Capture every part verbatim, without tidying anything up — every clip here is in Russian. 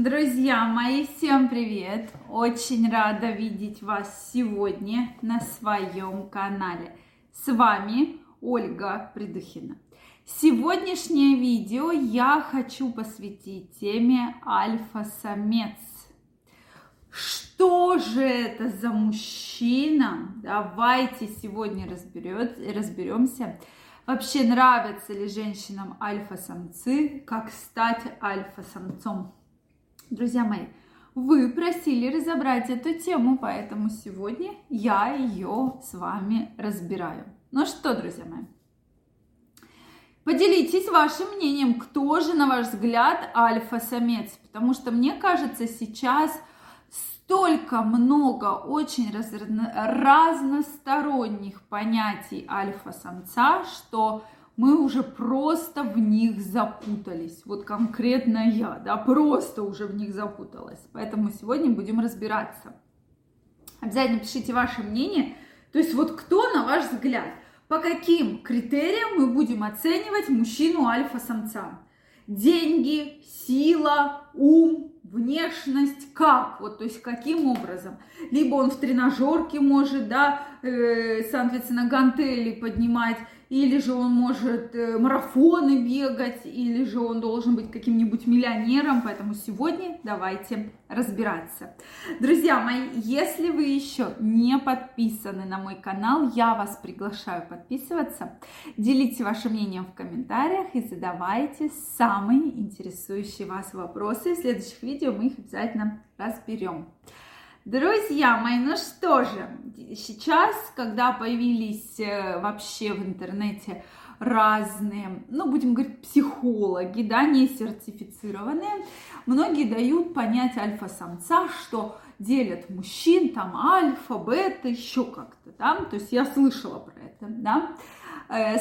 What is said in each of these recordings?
Друзья мои, всем привет! Очень рада видеть вас сегодня на своем канале. С вами Ольга Придухина. Сегодняшнее видео я хочу посвятить теме альфа-самец. Что же это за мужчина? Давайте сегодня разберемся. Вообще, нравятся ли женщинам альфа-самцы? Как стать альфа-самцом? Друзья мои, вы просили разобрать эту тему, поэтому сегодня я ее с вами разбираю. Ну что, друзья мои, поделитесь вашим мнением, кто же, на ваш взгляд, альфа-самец, потому что, мне кажется, сейчас столько много очень раз... разносторонних понятий альфа-самца, что мы уже просто в них запутались. Вот конкретно я, да, просто уже в них запуталась. Поэтому сегодня будем разбираться. Обязательно пишите ваше мнение. То есть вот кто, на ваш взгляд, по каким критериям мы будем оценивать мужчину альфа-самца? Деньги, сила, ум, внешность, как? Вот, то есть каким образом? Либо он в тренажерке может, да, э, соответственно, гантели поднимать, или же он может марафоны бегать, или же он должен быть каким-нибудь миллионером. Поэтому сегодня давайте разбираться. Друзья мои, если вы еще не подписаны на мой канал, я вас приглашаю подписываться. Делитесь вашим мнением в комментариях и задавайте самые интересующие вас вопросы. В следующих видео мы их обязательно разберем. Друзья мои, ну что же, сейчас, когда появились вообще в интернете разные, ну, будем говорить, психологи, да, не сертифицированные, многие дают понять альфа-самца, что делят мужчин, там, альфа, бета, еще как-то, да, то есть я слышала про это, да,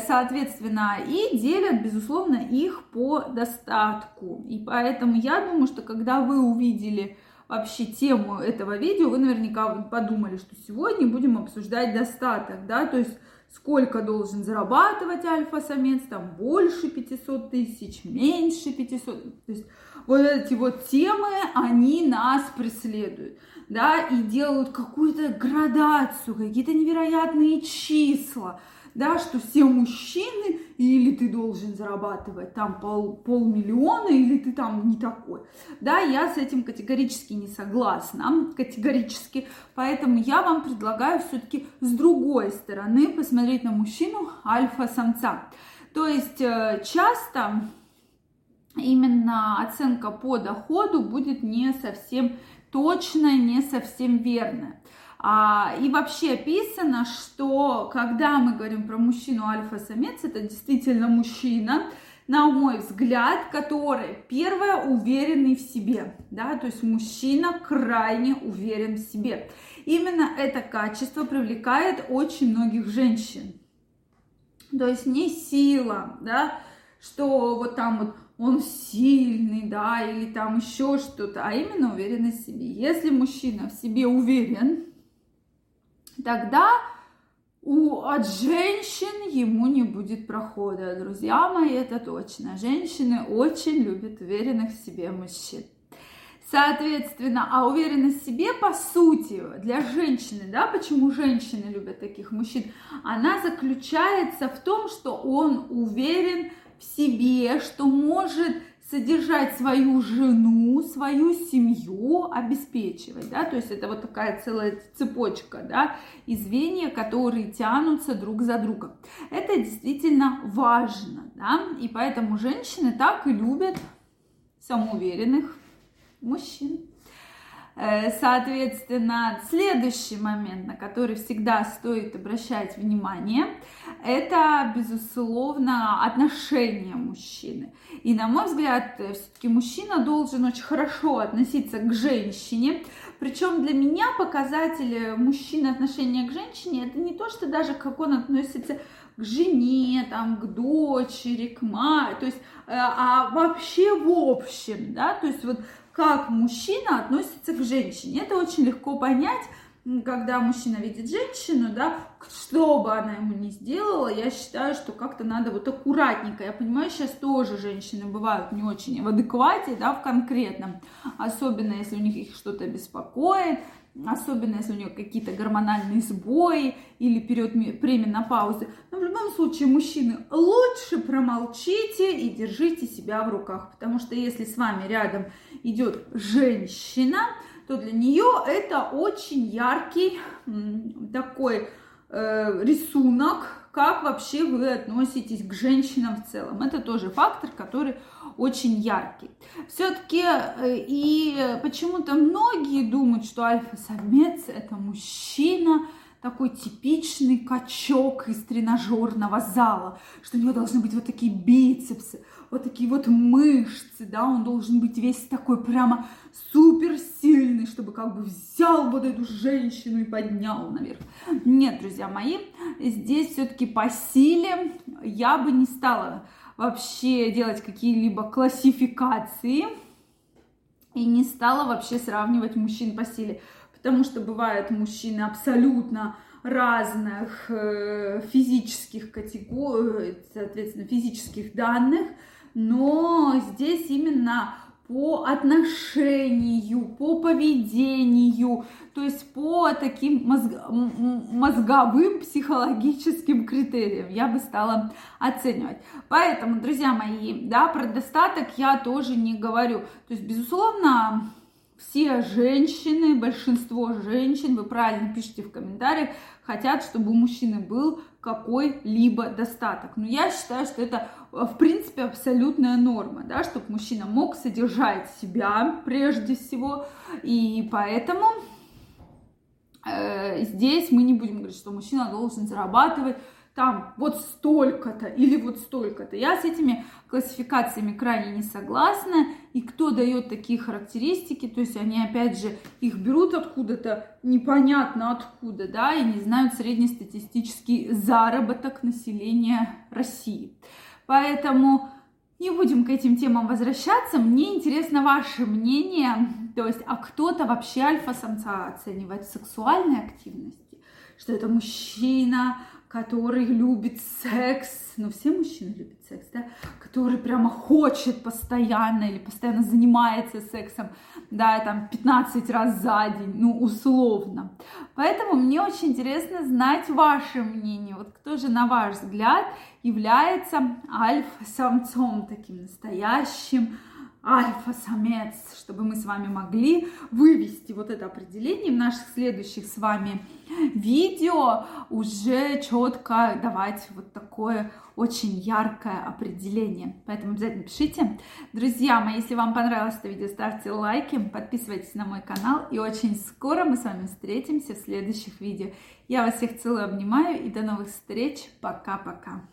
соответственно, и делят, безусловно, их по достатку, и поэтому я думаю, что когда вы увидели вообще тему этого видео, вы наверняка подумали, что сегодня будем обсуждать достаток, да, то есть сколько должен зарабатывать альфа-самец, там больше пятисот тысяч, меньше пятисот, то есть вот эти вот темы, они нас преследуют, да, и делают какую-то градацию, какие-то невероятные числа, да, что все мужчины, или ты должен зарабатывать там пол, полмиллиона, или ты там не такой. Да, я с этим категорически не согласна, категорически, поэтому я вам предлагаю все-таки с другой стороны посмотреть на мужчину альфа-самца. То есть часто именно оценка по доходу будет не совсем точная, не совсем верная. А, и вообще описано, что когда мы говорим про мужчину альфа-самец, это действительно мужчина, на мой взгляд, который, первое, уверенный в себе, да, то есть мужчина крайне уверен в себе. Именно это качество привлекает очень многих женщин. То есть не сила, да, что вот там вот он сильный, да, или там еще что-то, а именно уверенность в себе. Если мужчина в себе уверен, тогда у, от женщин ему не будет прохода. Друзья мои, это точно. Женщины очень любят уверенных в себе мужчин. Соответственно, а уверенность в себе, по сути, для женщины, да, почему женщины любят таких мужчин, она заключается в том, что он уверен в себе, что может содержать свою жену, свою семью, обеспечивать, да, то есть это вот такая целая цепочка, да, и звенья, которые тянутся друг за другом. Это действительно важно, да, и поэтому женщины так и любят самоуверенных мужчин. Соответственно, следующий момент, на который всегда стоит обращать внимание, это, безусловно, отношение мужчины. И, на мой взгляд, все-таки мужчина должен очень хорошо относиться к женщине. Причем для меня показатель мужчины отношения к женщине, это не то, что даже как он относится к жене, там, к дочери, к маме, то есть, а вообще в общем, да, то есть вот как мужчина относится к женщине. Это очень легко понять когда мужчина видит женщину, да, что бы она ему ни сделала, я считаю, что как-то надо вот аккуратненько. Я понимаю, сейчас тоже женщины бывают не очень в адеквате, да, в конкретном, особенно если у них их что-то беспокоит, особенно если у нее какие-то гормональные сбои или период пременопаузы. Но в любом случае, мужчины, лучше промолчите и держите себя в руках, потому что если с вами рядом идет женщина, то для нее это очень яркий такой э, рисунок, как вообще вы относитесь к женщинам в целом. Это тоже фактор, который очень яркий. Все-таки и почему-то многие думают, что альфа-самец – это мужчина, такой типичный качок из тренажерного зала, что у него должны быть вот такие бицепсы, вот такие вот мышцы, да, он должен быть весь такой прямо суперсильный, чтобы как бы взял вот эту женщину и поднял наверх. Нет, друзья мои, здесь все-таки по силе я бы не стала вообще делать какие-либо классификации и не стала вообще сравнивать мужчин по силе. Потому что бывают мужчины абсолютно разных физических категорий, соответственно, физических данных, но здесь именно по отношению, по поведению, то есть по таким мозг... мозговым психологическим критериям я бы стала оценивать. Поэтому, друзья мои, да, про достаток я тоже не говорю. То есть, безусловно, все женщины, большинство женщин, вы правильно пишите в комментариях, хотят, чтобы у мужчины был какой-либо достаток. Но я считаю, что это, в принципе, абсолютная норма, да, чтобы мужчина мог содержать себя прежде всего. И поэтому э, здесь мы не будем говорить, что мужчина должен зарабатывать там вот столько-то или вот столько-то. Я с этими классификациями крайне не согласна. И кто дает такие характеристики, то есть они, опять же, их берут откуда-то, непонятно откуда, да, и не знают среднестатистический заработок населения России. Поэтому не будем к этим темам возвращаться. Мне интересно ваше мнение, то есть, а кто-то вообще альфа-самца оценивает в сексуальной активности, что это мужчина, который любит секс, ну все мужчины любят секс, да, который прямо хочет постоянно или постоянно занимается сексом, да, там пятнадцать раз за день, ну условно. Поэтому мне очень интересно знать ваше мнение, вот кто же, на ваш взгляд, является альфа-самцом, таким настоящим, альфа-самец, чтобы мы с вами могли вывести вот это определение в наших следующих с вами видео, уже четко давать вот такое очень яркое определение. Поэтому обязательно пишите. Друзья мои, если вам понравилось это видео, ставьте лайки, подписывайтесь на мой канал, и очень скоро мы с вами встретимся в следующих видео. Я вас всех целую, обнимаю, и до новых встреч. Пока-пока.